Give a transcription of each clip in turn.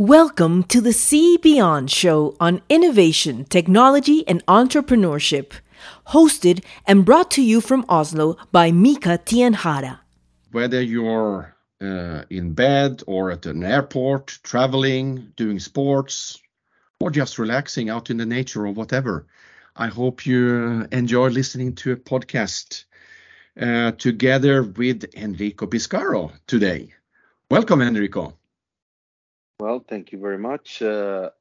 Welcome to the See Beyond show on innovation, technology, and entrepreneurship, hosted and brought to you from Oslo by Mika Tienhara. Whether you're in bed or at an airport, traveling, doing sports, or just relaxing out in the nature or whatever, I hope you enjoy listening to a podcast together with Enrico Biscaro today. Welcome, Enrico. Well, thank you very much. Wherever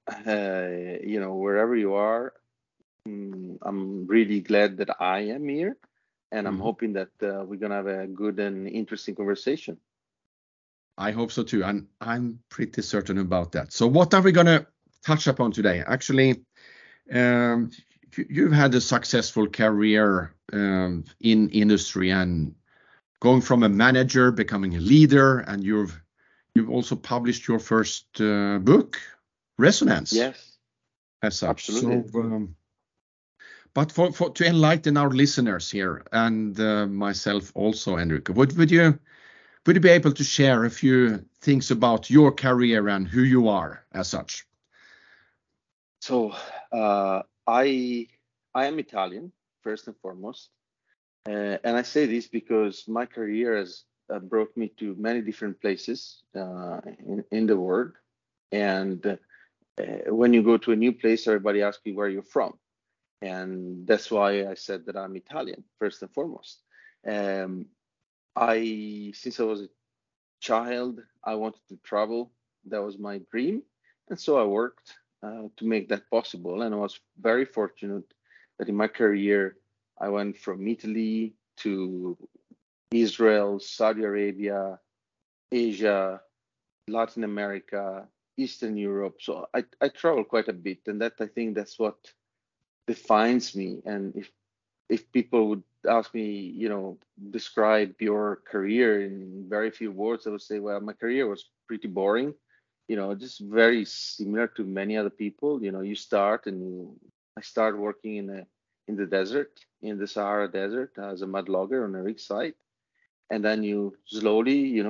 you are, I'm really glad that I am here, and I'm hoping that we're going to have a good and interesting conversation. I hope so too, and I'm pretty certain about that. So what are we going to touch upon today? Actually, you've had a successful career in industry and going from a manager, becoming a leader, and You've also published your first book, Resonance. Yes, as such. Absolutely. So, but to enlighten our listeners here and myself also, Enrico, would you be able to share a few things about your career and who you are as such? So I am Italian first and foremost, and I say this because my career has brought me to many different places in the world, and when you go to a new place, everybody asks you where you're from, and that's why I said that I'm Italian first and foremost. Since I was a child, I wanted to travel. That was my dream, and so I worked to make that possible, and I was very fortunate that in my career I went from Italy to Israel, Saudi Arabia, Asia, Latin America, Eastern Europe. So I travel quite a bit, and that, I think, that's what defines me. And if people would ask me, describe your career in very few words, I would say, well, my career was pretty boring, just very similar to many other people. I started working in the desert, in the Sahara Desert, as a mudlogger on a rig site. And then you slowly, you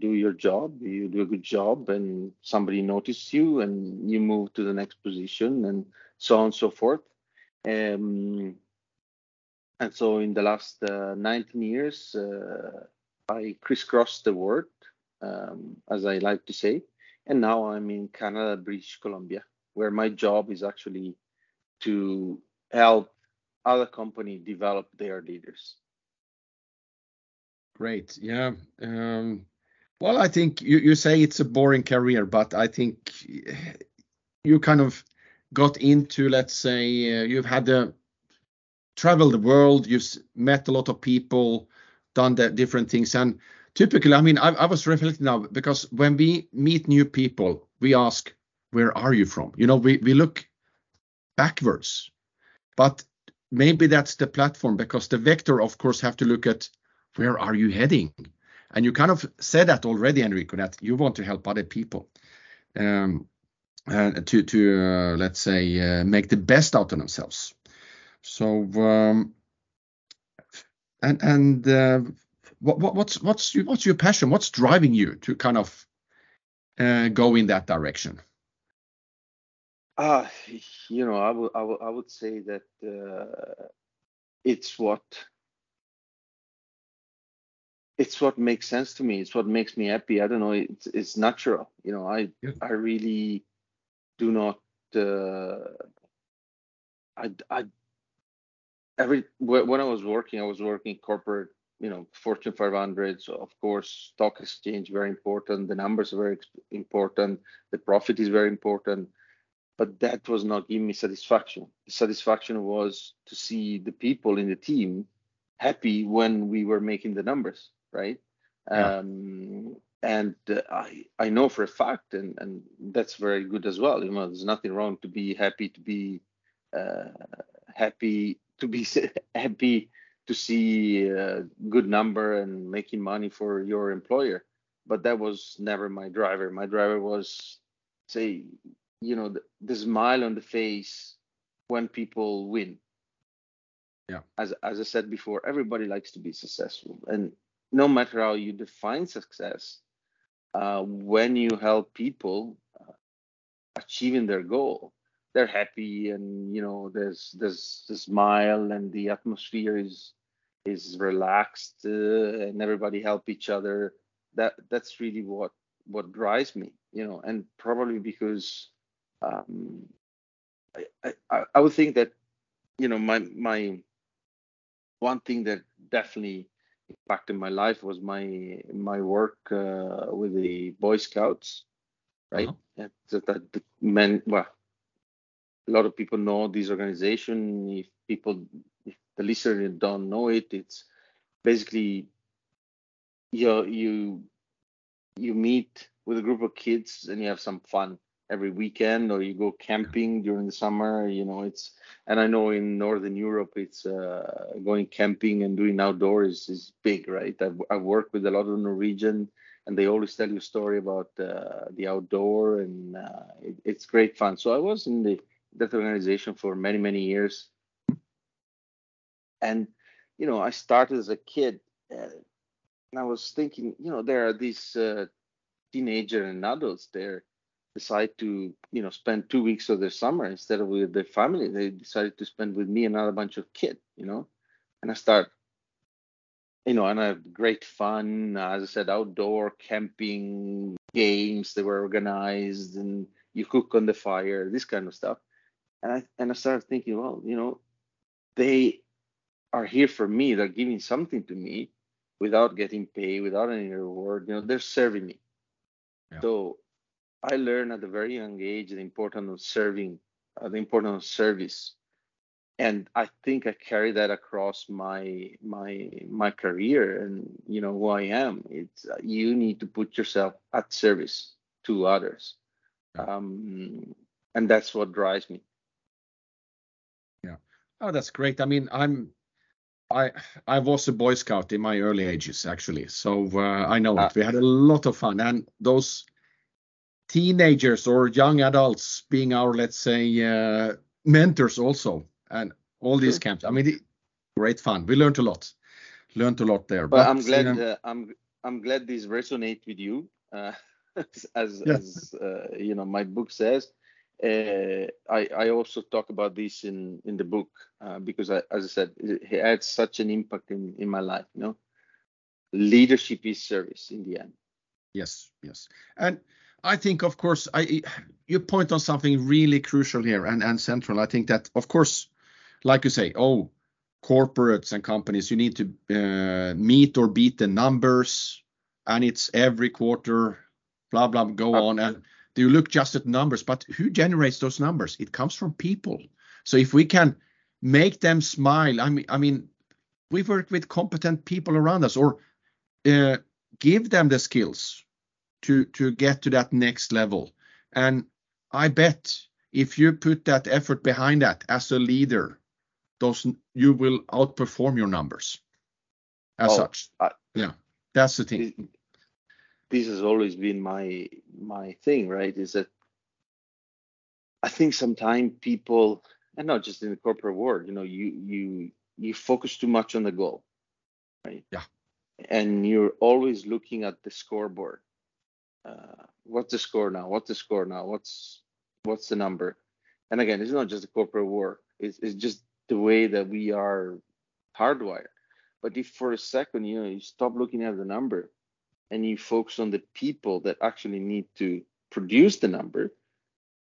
do your job, you do a good job, and somebody notices you, and you move to the next position, and so on and so forth. And so in the last 19 years, I crisscrossed the world, as I like to say. And now I'm in Canada, British Columbia, where my job is actually to help other companies develop their leaders. Great. Yeah. Well, I think you say it's a boring career, but I think you kind of got into, let's say, you've had to travel the world, you've met a lot of people, done the different things. And typically, I mean, I was reflecting now, because when we meet new people, we ask, where are you from? We look backwards, but maybe that's the platform, because the vector, of course, have to look at, where are you heading? And you kind of said that already, Enrico, that you want to help other people to let's say, make the best out of themselves. So, what's your passion? What's driving you to kind of go in that direction? I would say that it's what. It's what makes sense to me. It's what makes me happy. I don't know. It's natural. I really do not. When I was working corporate. Fortune 500. So of course, stock exchange very important. The numbers are very important. The profit is very important. But that was not giving me satisfaction. The satisfaction was to see the people in the team happy when we were making the numbers. Right. Yeah. I know for a fact, and that's very good as well. There's nothing wrong to be happy, happy to see a good number and making money for your employer. But that was never my driver. My driver was, say, the smile on the face when people win. Yeah. As I said before, everybody likes to be successful, and no matter how you define success, when you help people achieving their goal. They're happy, and there's the smile, and the atmosphere is relaxed, and everybody help each other. That's really what drives me, and probably because I would think that my one thing that definitely impacted my life was my work with the Boy Scouts, right? Uh-huh. That men, well, a lot of people know this organization. If the listener don't know it, it's basically you meet with a group of kids and you have some fun every weekend, or you go camping during the summer. And I know in Northern Europe, it's going camping and doing outdoors is big, right? I've worked with a lot of Norwegian, and they always tell you a story about the outdoor, and it's great fun. So I was in that organization for many, many years. And, I started as a kid, and I was thinking, there are these teenagers and adults there decide to, spend 2 weeks of their summer instead of with their family. They decided to spend with me, another bunch of kids, and I start, and I have great fun. As I said, outdoor camping games, they were organized, and you cook on the fire, this kind of stuff. And I started thinking, well, they are here for me. They're giving something to me without getting paid, without any reward. They're serving me. Yeah. So I learned at a very young age the importance of serving, the importance of service, and I think I carry that across my career and who I am. It's you need to put yourself at service to others, and that's what drives me. Yeah. Oh, that's great. I mean, I was a Boy Scout in my early ages, actually, so I know it. We had a lot of fun, and those teenagers or young adults being our, let's say, mentors also, and all these camps. I mean, great fun. We learned a lot there. But I'm glad I'm glad these resonate with you, as my book says. I also talk about this in the book because, as I said, it had such an impact in my life. Leadership is service in the end. Yes, and I think, of course, you point on something really crucial here and central. I think that, of course, like you say, corporates and companies, you need to meet or beat the numbers, and it's every quarter, blah, blah, go on. And you look just at numbers, but who generates those numbers? It comes from people. So if we can make them smile, I mean, we work with competent people around us, or give them the skills to get to that next level. And I bet if you put that effort behind that as a leader, you will outperform your numbers as such. That's the thing. This has always been my thing, right? Is that I think sometimes people, and not just in the corporate world, you focus too much on the goal, right? Yeah. And you're always looking at the scoreboard. What's the score now? What's the number? And again, it's not just the corporate war. It's just the way that we are hardwired. But if for a second, you stop looking at the number and you focus on the people that actually need to produce the number,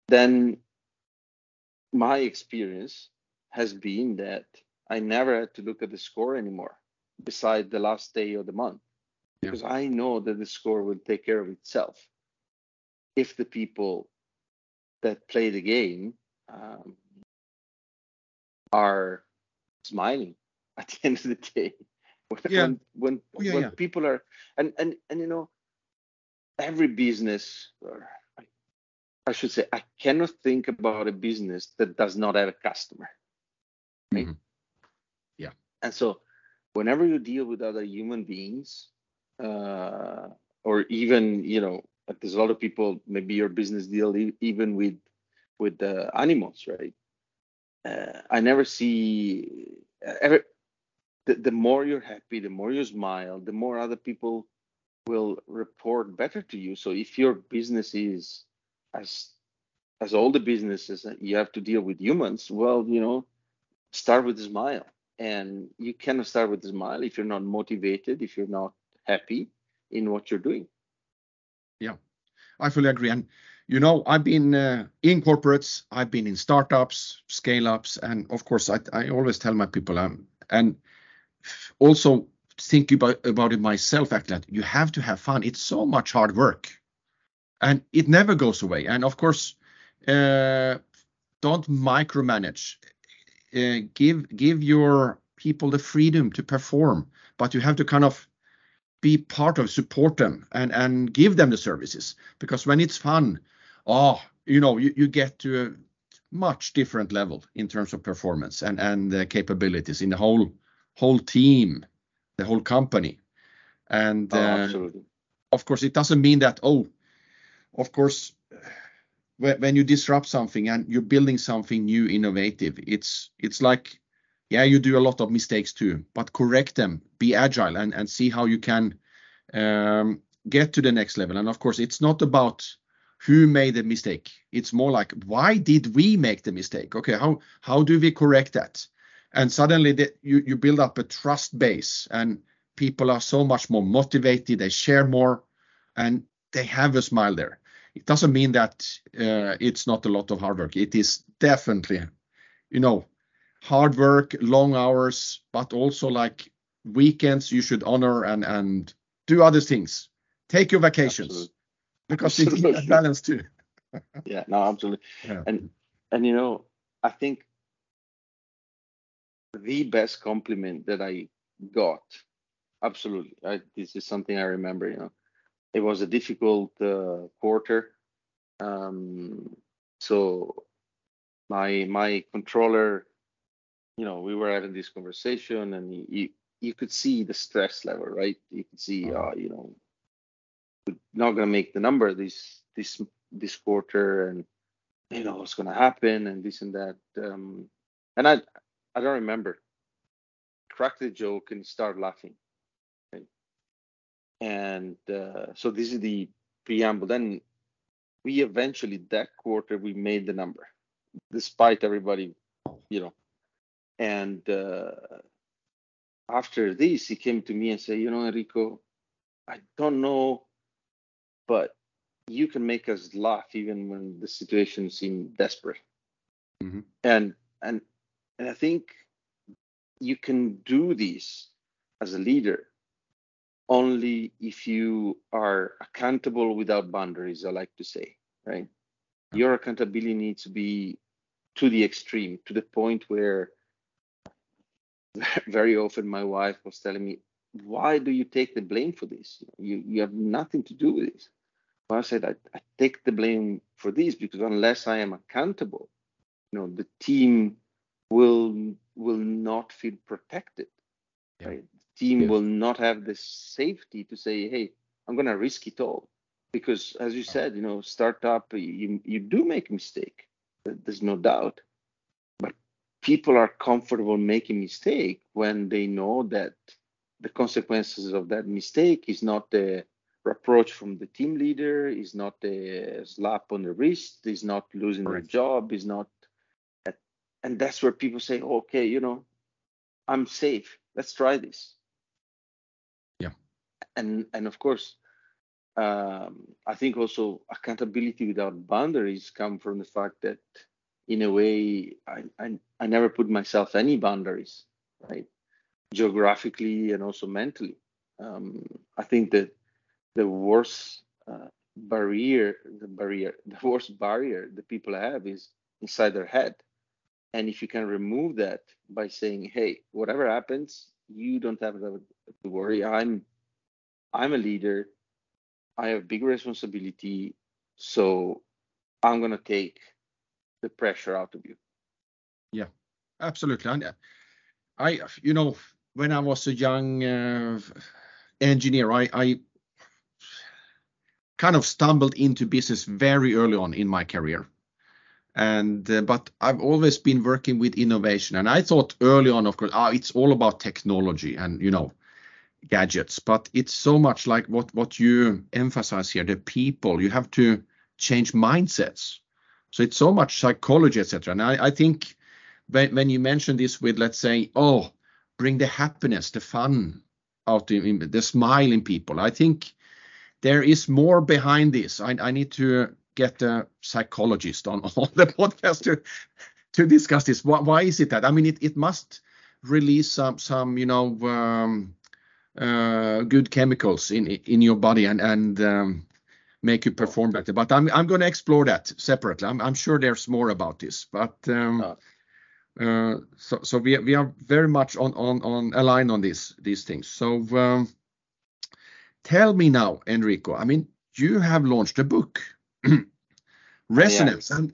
then my experience has been that I never had to look at the score anymore beside the last day of the month. Because I know that the score will take care of itself if the people that play the game are smiling at the end of the day. When people are, and every business, or I should say, I cannot think about a business that does not have a customer. Right? Mm-hmm. Yeah. And so, whenever you deal with other human beings. Or even, there's a lot of people, maybe your business deal even with animals, right? I never see the more you're happy, the more you smile, the more other people will report better to you. So if your business is as as all the businesses, you have to deal with humans. Well, you know, start with a smile. And you cannot start with a smile if you're not motivated, if you're not happy in what you're doing. Yeah, I fully agree. And, you know, I've been in corporates, I've been in startups, scale-ups, and of course, I always tell my people, and also think about it myself, actually, that you have to have fun. It's so much hard work, and it never goes away. And of course, don't micromanage. Give your people the freedom to perform, but you have to kind of be part of, support them, and give them the services. Because when it's fun, you get to a much different level in terms of performance and the capabilities in the whole team, the whole company. And absolutely. Of course, it doesn't mean that, of course, when you disrupt something and you're building something new, innovative, it's like, yeah, you do a lot of mistakes too, but correct them, be agile, and see how you can get to the next level. And of course, it's not about who made the mistake. It's more like, why did we make the mistake? Okay, how do we correct that? And suddenly you build up a trust base, and people are so much more motivated, they share more, and they have a smile there. It doesn't mean that it's not a lot of hard work. It is definitely, hard work, long hours, but also like weekends you should honor and do other things. Take your vacations. Absolutely. Because you need that balance too. Yeah, no, absolutely. Yeah. And I think the best compliment that I got, absolutely. This is something I remember, It was a difficult quarter. So my controller, we were having this conversation, and you could see the stress level, right? You could see, we're not going to make the number this quarter, and, what's going to happen and this and that. And I don't remember. Crack the joke and start laughing. And so this is the preamble. Then we eventually, that quarter, we made the number, despite everybody, And after this, he came to me and said, Enrico, I don't know, but you can make us laugh even when the situation seemed desperate. Mm-hmm. And I think you can do this as a leader only if you are accountable without boundaries, I like to say, right? Your accountability needs to be to the extreme, to the point where very often my wife was telling me, why do you take the blame for this? You have nothing to do with this. But I said, I take the blame for this because unless I am accountable, the team will not feel protected, right? Team will not have the safety to say, hey, I'm going to risk it all. Because as you said, startup, you do make mistake. There's no doubt. But people are comfortable making mistake when they know that the consequences of that mistake is not a reproach from the team leader, is not a slap on the wrist, is not losing their job, is not. And that's where people say, okay, I'm safe. Let's try this. Yeah, and of course, I think also accountability without boundaries come from the fact that, in a way, I never put myself any boundaries, right? Geographically and also mentally. I think that the worst barrier that people have is inside their head, and if you can remove that by saying, hey, whatever happens, you don't have to worry. I'm a leader. I have big responsibility. So I'm going to take the pressure out of you. Yeah, absolutely. And I, when I was a young engineer, I kind of stumbled into business very early on in my career. And but I've always been working with innovation. And I thought early on, of course, it's all about technology and, gadgets, but it's so much like what you emphasize here, the people. You have to change mindsets. So it's so much psychology, etc. And I think when you mention this with, let's say, oh, bring the happiness, the fun out, the smile in people, I think there is more behind this. I need to get a psychologist on the podcast to discuss this. Why is it that? I mean, it must release some good chemicals in your body and make you perform better. But I'm going to explore that separately. I'm sure there's more about this. But so we are very much on aligned on these things. So tell me now, Enrico. I mean, you have launched a book, Resonance. Yeah. And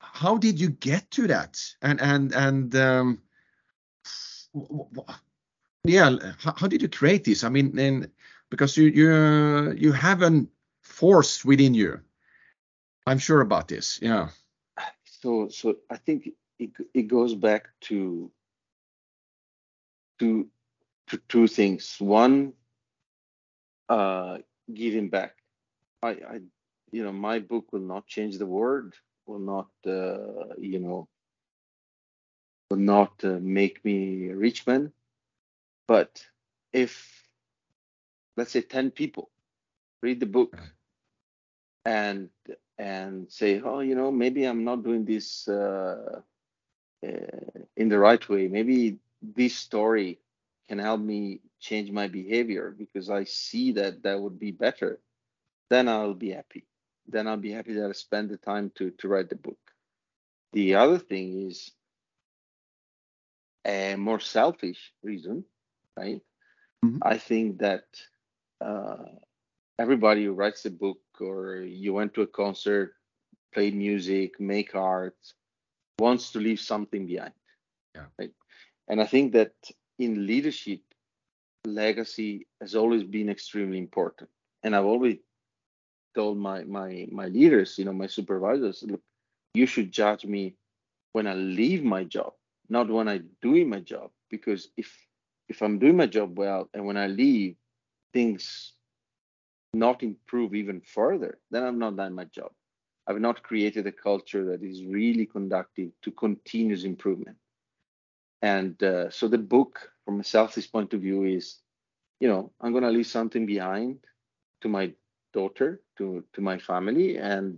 how did you get to that? And yeah, how did you create this? I mean, because you have an force within you, I'm sure about this. Yeah. So I think it goes back to two things. One, giving back. I my book will not change the world, will not make me a rich man. But if, let's say, 10 people read the book and say, oh, maybe I'm not doing this in the right way. Maybe this story can help me change my behavior because I see that would be better. Then I'll be happy. Then I'll be happy that I spend the time to write the book. The other thing is a more selfish reason, right? Mm-hmm. I think that everybody who writes a book, or you went to a concert, played music, make art, wants to leave something behind. Yeah. Right? And I think that in leadership, legacy has always been extremely important. And I've always told my leaders, my supervisors, look, you should judge me when I leave my job, not when I do my job, because if I'm doing my job well and when I leave, things not improve even further, then I've not done my job. I've not created a culture that is really conducive to continuous improvement. And so the book, from a selfish point of view, is, I'm going to leave something behind to my daughter, to my family, and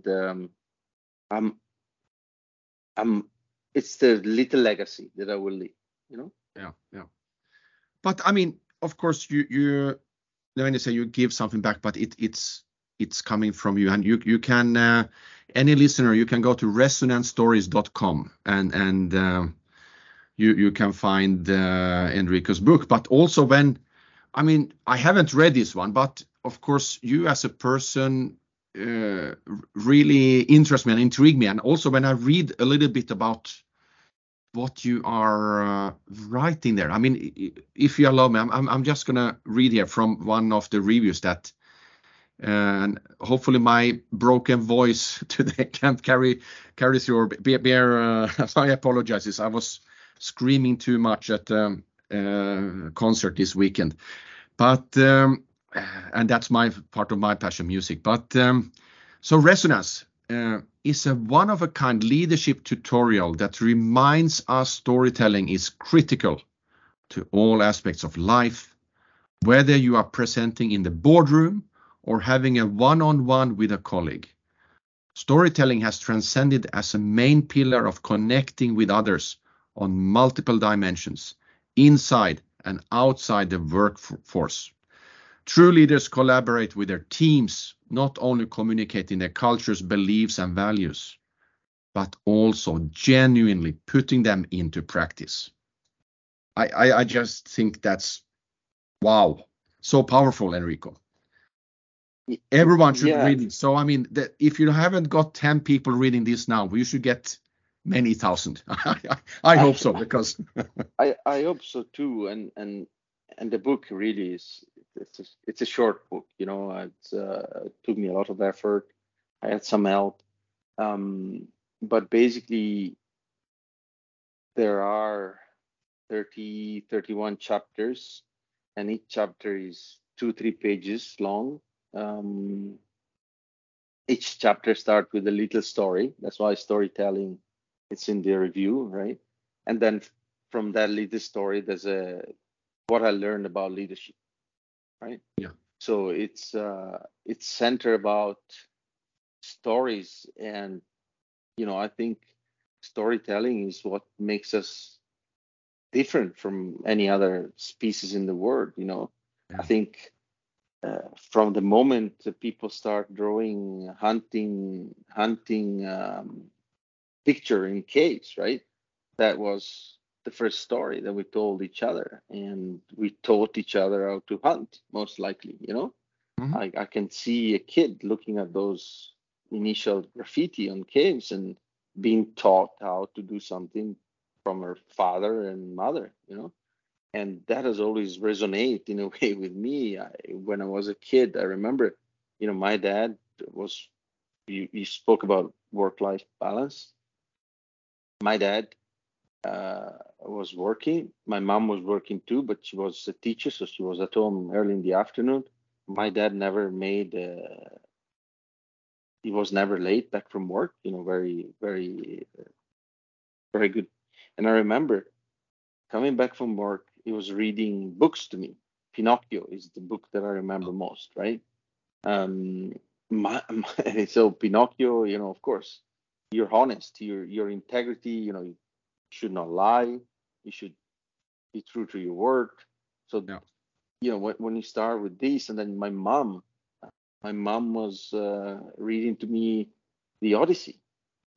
it's the little legacy that I will leave, Yeah, yeah. But I mean, of course, you when you say you give something back, but it's coming from you, and you can any listener, you can go to resonancestories.com and you can find Enrico's book. But also I haven't read this one, but of course you as a person really interest me and intrigue me, and also when I read a little bit about what you are writing there. I mean, if you allow me, I'm just going to read here from one of the reviews that, and hopefully my broken voice today can't carry through. I apologize. I was screaming too much at concert this weekend, but and that's my part of my passion, music. But so Resonance. Is a one-of-a-kind leadership tutorial that reminds us storytelling is critical to all aspects of life, whether you are presenting in the boardroom or having a one-on-one with a colleague. Storytelling has transcended as a main pillar of connecting with others on multiple dimensions, inside and outside the workforce. True leaders collaborate with their teams, not only communicating their cultures, beliefs, and values, but also genuinely putting them into practice. I just think that's, wow, so powerful, Enrico. Everyone should read it. So, I mean, if you haven't got 10 people reading this now, you should get many thousand. I hope so, because... I hope so, too, and the book really is, it's a short book, it took me a lot of effort. I had some help. But basically, there are 31 chapters, and each chapter is 2-3 pages long. each chapter starts with a little story. That's why storytelling, it's in the review, right? And then from that little story, there's what I learned about leadership, right? Yeah. So it's centered about stories, and I think storytelling is what makes us different from any other species in the world. I think from the moment people start drawing hunting picture in caves, right? That was the first story that we told each other, and we taught each other how to hunt, most likely. Mm-hmm. I can see a kid looking at those initial graffiti on caves and being taught how to do something from her father and mother, and that has always resonated in a way with me. When I was a kid, I remember, my dad was, he spoke about work-life balance. My dad was working. My mom was working too, but she was a teacher, so she was at home early in the afternoon. My dad never made, he was never late back from work, very, very, very good. And I remember coming back from work, he was reading books to me. Pinocchio is the book that I remember most, right? So Pinocchio, of course, you're honest, your integrity, you should not lie, you should be true to your word. So, when you start with this, and then my mom was reading to me the Odyssey,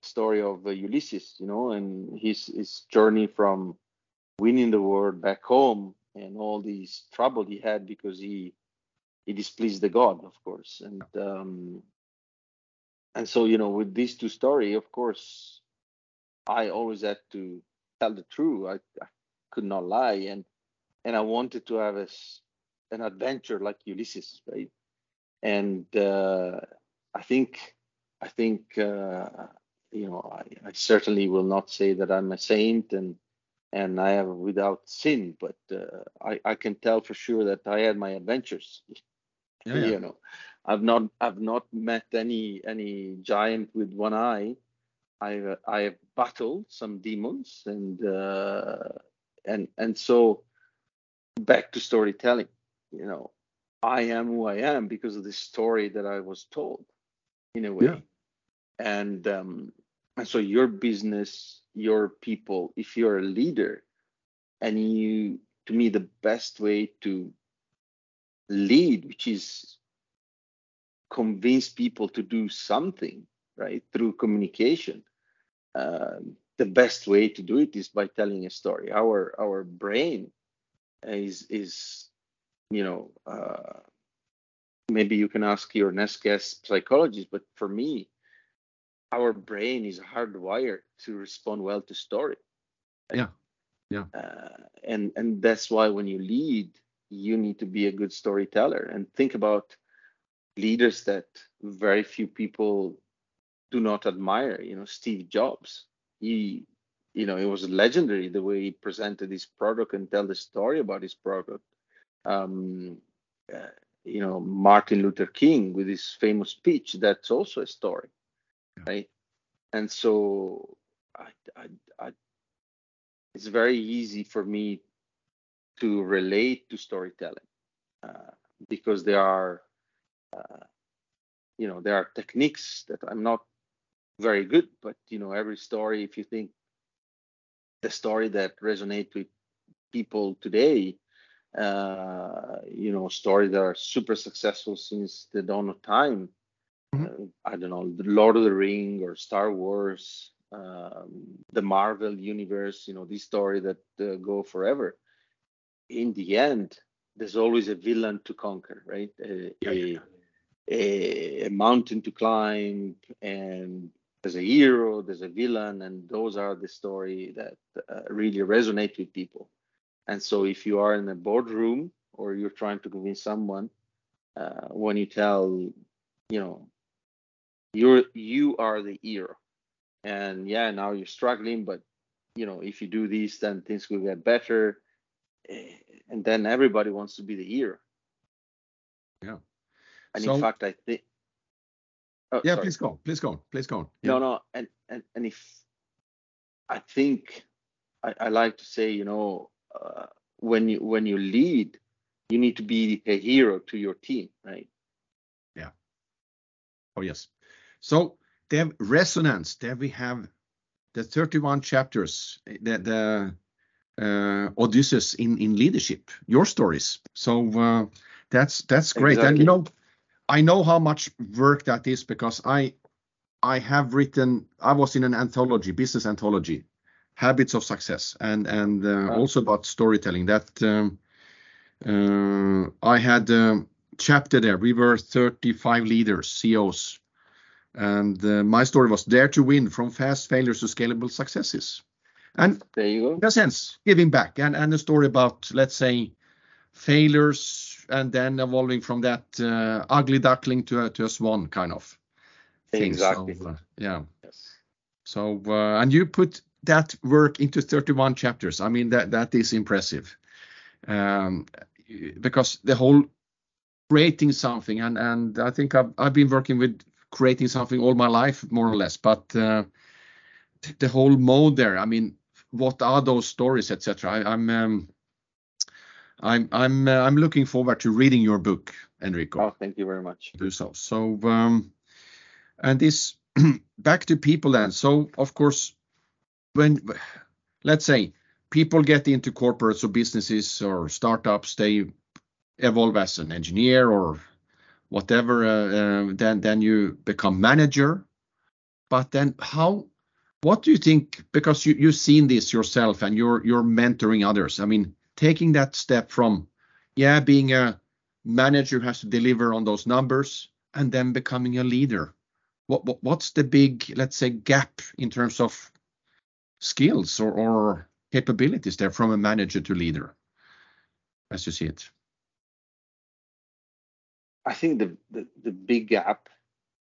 story of Ulysses, and his journey from winning the war back home and all these trouble he had because he displeased the god, of course. And so, with these two stories, of course, I always had to tell the truth. I could not lie. And I wanted to have an adventure like Ulysses, right? And I certainly will not say that I'm a saint and I am without sin, but I can tell for sure that I had my adventures. I've not met any giant with one eye. I have battled some demons, and so back to storytelling. I am who I am because of the story that I was told, in a way. Yeah. And so your business, your people, if you're a leader, to me, the best way to lead, which is convince people to do something, right, through communication, the best way to do it is by telling a story. Our brain is maybe you can ask your next guest psychologist, but for me, our brain is hardwired to respond well to story. Yeah. And that's why when you lead, you need to be a good storyteller. And think about leaders that very few people do not admire. Steve Jobs. He, it was legendary the way he presented his product and tell the story about his product. Martin Luther King with his famous speech. That's also a story. Right, and so I it's very easy for me to relate to storytelling because there are techniques that I'm not very good, but every story, if you think the story that resonates with people today, stories that are super successful since the dawn of time. I don't know, the Lord of the Ring or Star Wars, the Marvel universe, these stories that go forever. In the end, there's always a villain to conquer, right? A mountain to climb, and there's a hero, there's a villain, and those are the story that really resonate with people. And so if you are in a boardroom or you're trying to convince someone, when you tell, you are the hero, and now you're struggling, but if you do this, then things will get better, and then everybody wants to be the hero. In fact, I think Oh, yeah, sorry. Please go on. Yeah. No. And if I think I like to say, when you lead, you need to be a hero to your team, right? Yeah. Oh, yes. So there, resonance. There we have the 31 chapters, the Odysseus in leadership, your stories. So that's great. Exactly. And I know how much work that is because I was in an anthology, business anthology, Habits of Success, and also about storytelling. That I had a chapter there. We were 35 leaders, CEOs, and my story was Dare to Win: From Fast Failures to Scalable Successes. And there you go. In a sense, giving back, and a story about, let's say, failures. And then evolving from that ugly duckling to a swan kind of thing. Exactly. So, yeah. Yes. So and you put that work into 31 chapters. I mean that is impressive, because the whole creating something, and I think I've been working with creating something all my life more or less. But the whole mode there. I mean, what are those stories, etc. I'm looking forward to reading your book, Enrico. Oh, thank you very much. Do so. So, and this back to people then. So, of course, when, let's say, people get into corporates or businesses or startups, they evolve as an engineer or whatever. Then you become manager. But then, what do you think? Because you've seen this yourself, and you're mentoring others. I mean, taking that step from, being a manager who has to deliver on those numbers, and then becoming a leader. What's the big, let's say, gap in terms of skills or capabilities there from a manager to leader, as you see it? I think the big gap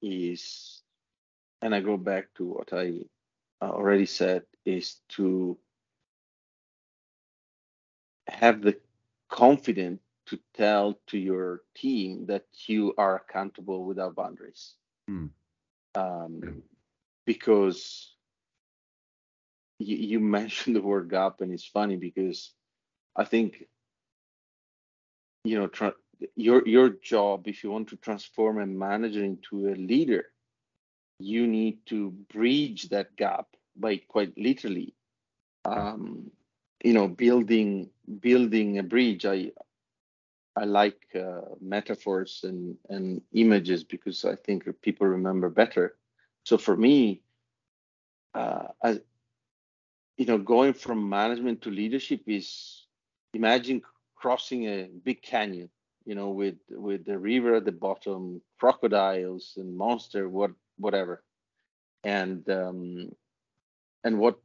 is, and I go back to what I already said, is to have the confidence to tell to your team that you are accountable without boundaries. Because you mentioned the word gap, and it's funny because I think, your job, if you want to transform a manager into a leader, you need to bridge that gap by quite literally, building a bridge. I like metaphors and images because I think people remember better. So for me, going from management to leadership is, imagine crossing a big canyon, with the river at the bottom, crocodiles and monsters, whatever. And what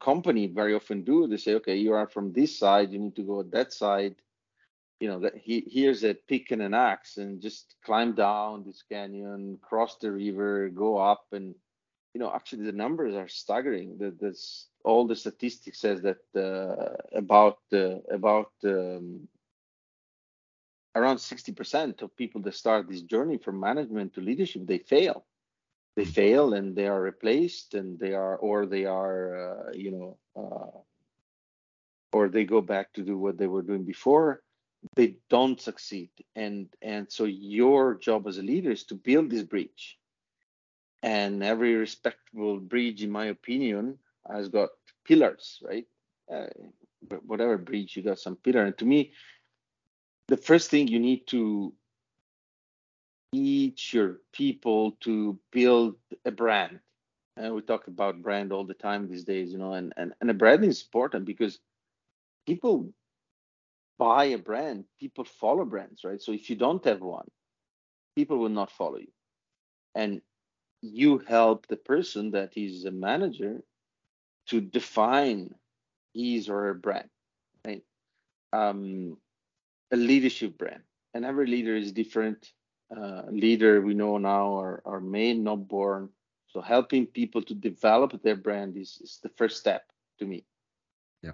company very often do, they say, okay, you are from this side, you need to go at that side. Here's a pick and an axe, and just climb down this canyon, cross the river, go up, and actually the numbers are staggering. That's all the statistics says that around 60% of people that start this journey from management to leadership, they fail. They fail, and they are replaced, and or they go back to do what they were doing before. They don't succeed, and so your job as a leader is to build this bridge. And every respectable bridge, in my opinion, has got pillars, right? Whatever bridge, you got some pillar. And to me, the first thing you need to teach your people to build a brand, and we talk about brand all the time these days, and a brand is important because people buy a brand, people follow brands, right? So if you don't have one, people will not follow you, and you help the person that is a manager to define his or her brand, right? A leadership brand, and every leader is different. Leader we know now are made, not born. So helping people to develop their brand is the first step to me. Yeah.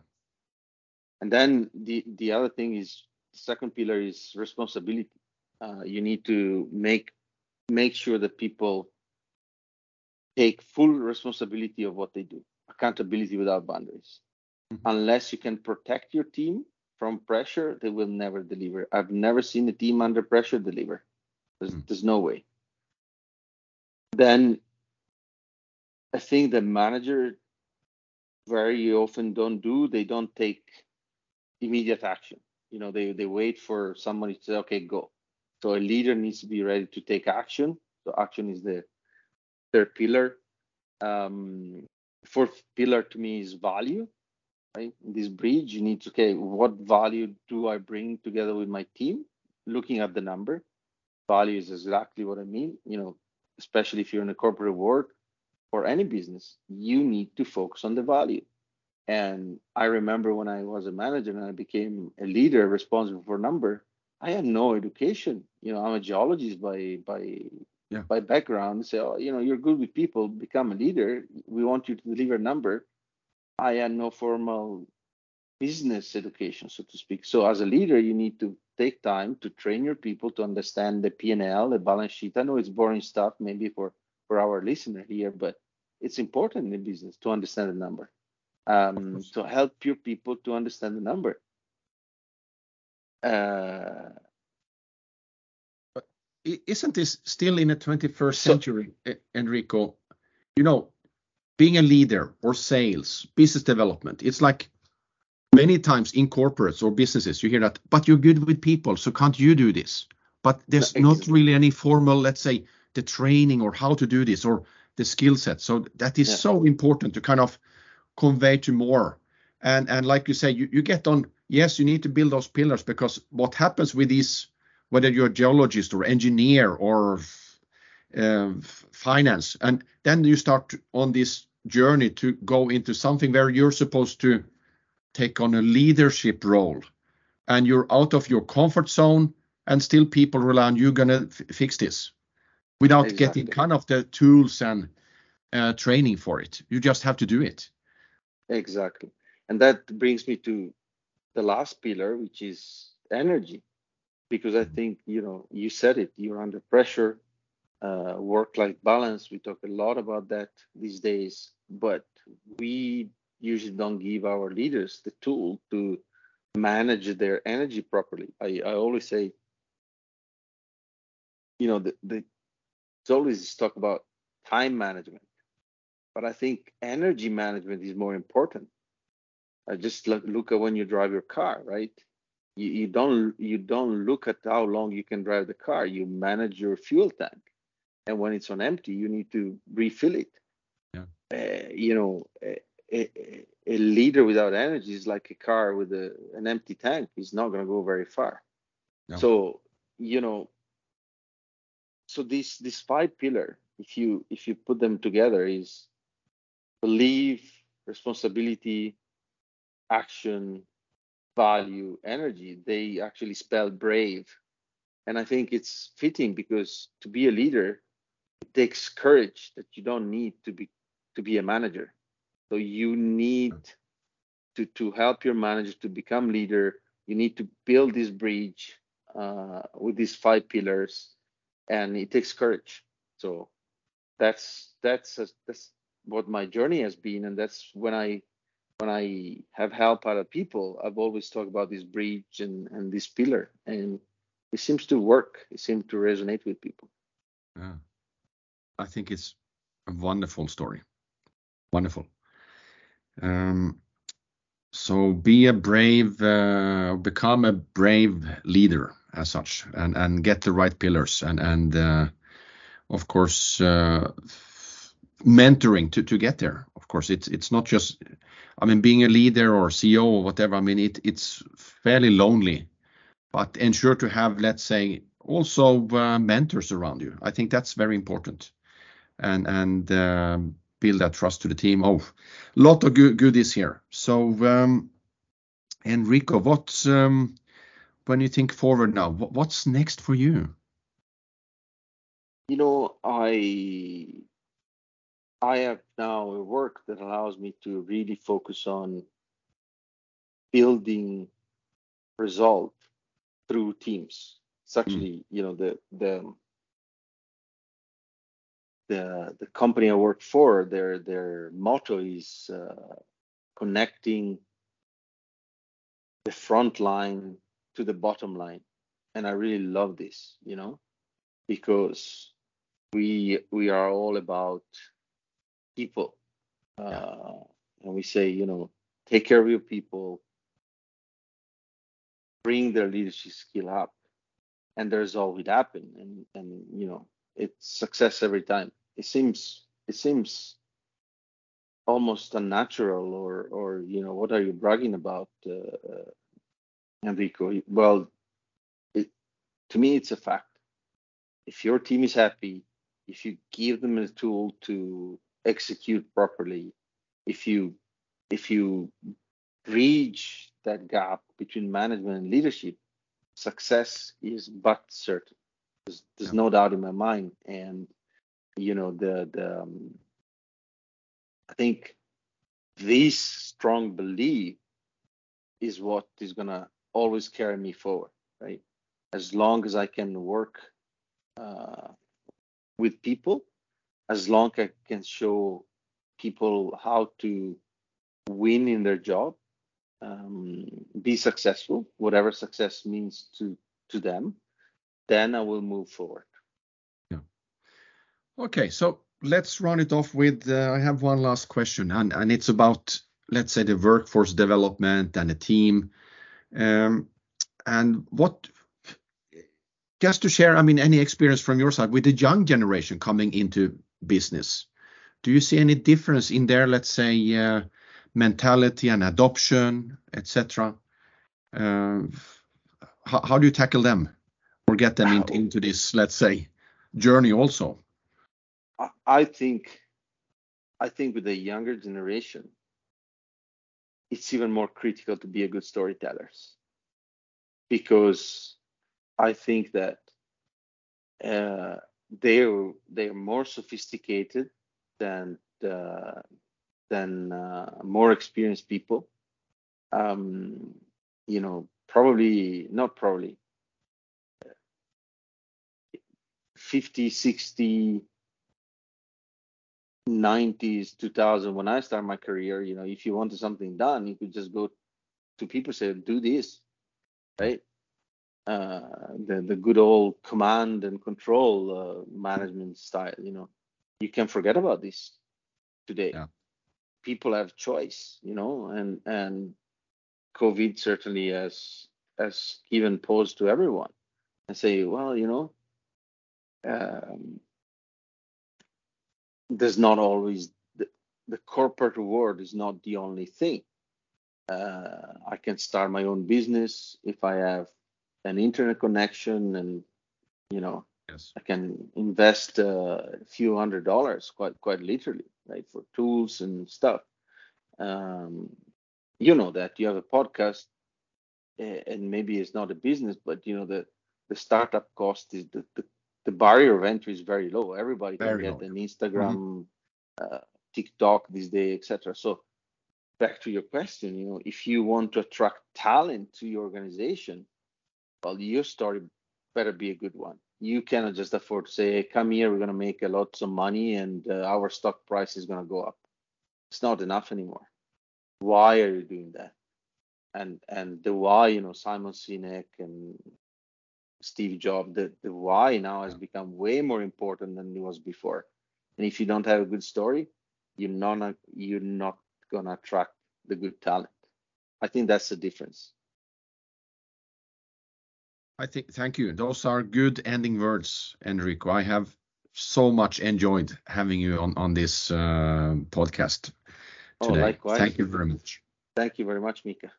And then the other thing is, the second pillar is responsibility. You need to make sure that people take full responsibility of what they do. Accountability without boundaries. Mm-hmm. Unless you can protect your team from pressure, they will never deliver. I've never seen a team under pressure deliver. There's no way. Then I think the manager very often don't take immediate action. You know, they wait for somebody to say, okay, go. So a leader needs to be ready to take action. So action is the third pillar. Fourth pillar to me is value, right? This bridge, you need to, okay, what value do I bring together with my team? Looking at the number, value is exactly what I mean. You know, especially if you're in a corporate world or any business, you need to focus on the value. And I remember when I was a manager and I became a leader responsible for number, I had no education. You know, I'm a geologist by background. So, you know, you're good with people, become a leader. We want you to deliver number. I had no formal business education, so to speak. So as a leader, you need to take time to train your people to understand the P&L, the balance sheet. I know it's boring stuff maybe for our listener here, but it's important in business to understand the number, to help your people to understand the number. But isn't this still in the 21st century, Enrico? You know, being a leader or sales, business development, it's like many times in corporates or businesses, you hear that, but you're good with people, so can't you do this? But there's not really any formal, let's say, the training or how to do this or the skill set. So that is so important to kind of convey to more. And like you say, you get on, yes, you need to build those pillars, because what happens with these, whether you're a geologist or engineer or finance, and then you start on this journey to go into something where you're supposed to take on a leadership role, and you're out of your comfort zone, and still people rely on you gonna fix this without getting kind of the tools and training for it. You just have to do it. Exactly. And that brings me to the last pillar, which is energy, because I think, you know, you said it, you're under pressure, work-life balance. We talk a lot about that these days, but we usually don't give our leaders the tool to manage their energy properly. I always say, you know, it's always talk about time management, but I think energy management is more important. Just look at when you drive your car, right? You don't look at how long you can drive the car. You manage your fuel tank, and when it's on empty, you need to refill it. Yeah. You know, a leader without energy is like a car with an empty tank. It's not going to go very far. No. So, you know, so this five pillar, if you put them together, is belief, responsibility, action, value, energy. They actually spell brave. And I think it's fitting, because to be a leader, it takes courage that you don't need to be a manager. So you need to help your manager to become leader. You need to build this bridge with these five pillars, and it takes courage. So that's what my journey has been, and that's when I have helped other people, I've always talked about this bridge and this pillar, and it seems to work. It seems to resonate with people. Yeah. I think it's a wonderful story. Wonderful. So become a brave leader as such, and get the right pillars, and of course, mentoring to get there. Of course, it's not just, I mean, being a leader or CEO or whatever. I mean, it's fairly lonely, but ensure to have, let's say, also mentors around you. I think that's very important, and build that trust to the team. Oh, lot of goodies here. So, Enrico, what's when you think forward now, what's next for you? You know, I have now a work that allows me to really focus on building result through teams. It's actually, you know, the the company I work for, their motto is connecting the front line to the bottom line. And I really love this, you know, because we are all about people. And we say, you know, take care of your people, bring their leadership skill up, and the result will happen. And you know, it's success every time. It seems almost unnatural, or you know, what are you bragging about, Enrico? Well, to me, it's a fact. If your team is happy, if you give them a tool to execute properly, if you bridge that gap between management and leadership, success is but certain. There's no doubt in my mind. And you know, I think this strong belief is what is gonna always carry me forward, right? As long as I can work with people, as long as I can show people how to win in their job, be successful, whatever success means to them, then I will move forward. Yeah. Okay, so let's round it off with, I have one last question, and it's about, let's say, the workforce development and the team. And what, just to share, I mean, any experience from your side with the young generation coming into business, do you see any difference in their, let's say, mentality and adoption, etc.? How do you tackle them or get them into this, let's say, journey also? I think with the younger generation, it's even more critical to be a good storytellers, because I think that they're more sophisticated than more experienced people. You know, probably 50, 60, 90s, 2000, when I started my career, you know, if you wanted something done, you could just go to people and say, do this, right? The good old command and control management style, you know, you can forget about this today. Yeah. People have choice, you know, and COVID certainly has given pause to everyone and say, well, you know, there's not always the corporate world is not the only thing. I can start my own business if I have an internet connection, and you know, yes, I can invest a few $100s, quite literally, right, for tools and stuff. You know, that you have a podcast, and maybe it's not a business, but you know, the startup cost is the barrier of entry is very low. Everybody can get an Instagram, TikTok these days, etc. So back to your question, you know, if you want to attract talent to your organization, well, your story better be a good one. You cannot just afford to say, hey, come here, we're going to make a lot of money and our stock price is going to go up. It's not enough anymore. Why are you doing that? And the why, you know, Simon Sinek and Steve Jobs, the why now has become way more important than it was before. And if you don't have a good story, you're not going to attract the good talent. I think that's the difference. I think, thank you. Those are good ending words, Enrico. I have so much enjoyed having you on this podcast today. Likewise. Thank you very much. Thank you very much, Mika.